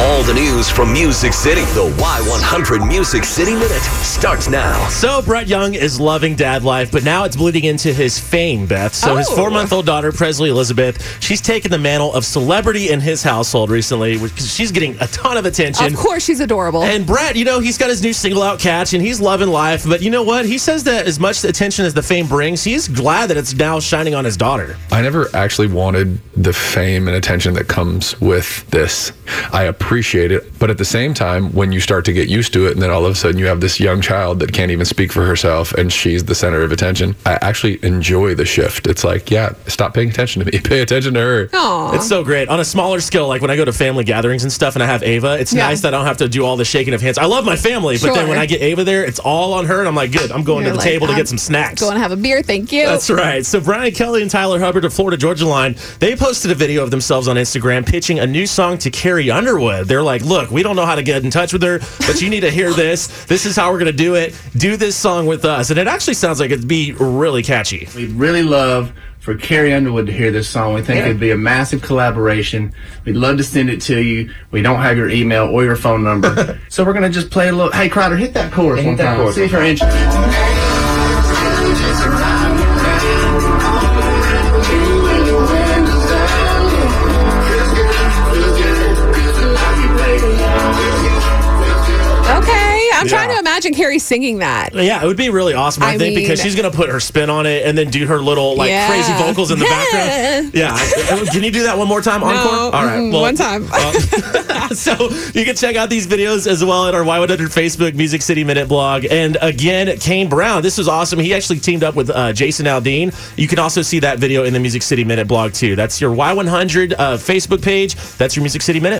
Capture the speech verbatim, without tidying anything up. All the news from Music City. The Y one hundred Music City Minute starts now. So Brett Young is loving dad life, but now it's bleeding into his fame, Beth. So oh. his four-month-old daughter, Presley Elizabeth, she's taken the mantle of celebrity in his household recently. She's getting a ton of attention. Of course, she's adorable. And Brett, you know, he's got his new single out, Catch, and he's loving life. But you know what? He says that as much attention as the fame brings, he's glad that it's now shining on his daughter. I never actually wanted the fame and attention that comes with this. I appreciate Appreciate it, but at the same time, when you start to get used to it, and then all of a sudden you have this young child that can't even speak for herself, and she's the center of attention. I actually enjoy the shift. It's like, yeah, stop paying attention to me, pay attention to her. Aww. It's so great. On a smaller scale, like when I go to family gatherings and stuff, and I have Ava, it's yeah. nice that I don't have to do all the shaking of hands. I love my family, but sure. then when I get Ava there, it's all on her, and I'm like, good, I'm going You're to the like, table I'm to get some snacks. Go and have a beer, thank you. That's right. So Brian Kelly and Tyler Hubbard of Florida Georgia Line, they posted a video of themselves on Instagram pitching a new song to Carrie Underwood. They're like, look, we don't know how to get in touch with her, but you need to hear this. This is how we're going to do it. Do this song with us. And it actually sounds like it'd be really catchy. We'd really love for Carrie Underwood to hear this song. We think yeah. it'd be a massive collaboration. We'd love to send it to you. We don't have your email or your phone number. So we're going to just play a little. Hey, Crowder, hit that chorus hit one that time. Chorus. See if you're interested. I'm yeah. trying to imagine Carrie singing that. Yeah, it would be really awesome, I, I think, mean, because she's going to put her spin on it and then do her little, like, yeah. crazy vocals in the background. Yeah. Can you do that one more time? No. Encore? All right. Well, one time. Uh, so you can check out these videos as well at our Y one hundred Facebook Music City Minute blog. And again, Kane Brown. This was awesome. He actually teamed up with uh, Jason Aldean. You can also see that video in the Music City Minute blog, too. That's your Y one hundred uh, Facebook page. That's your Music City Minute.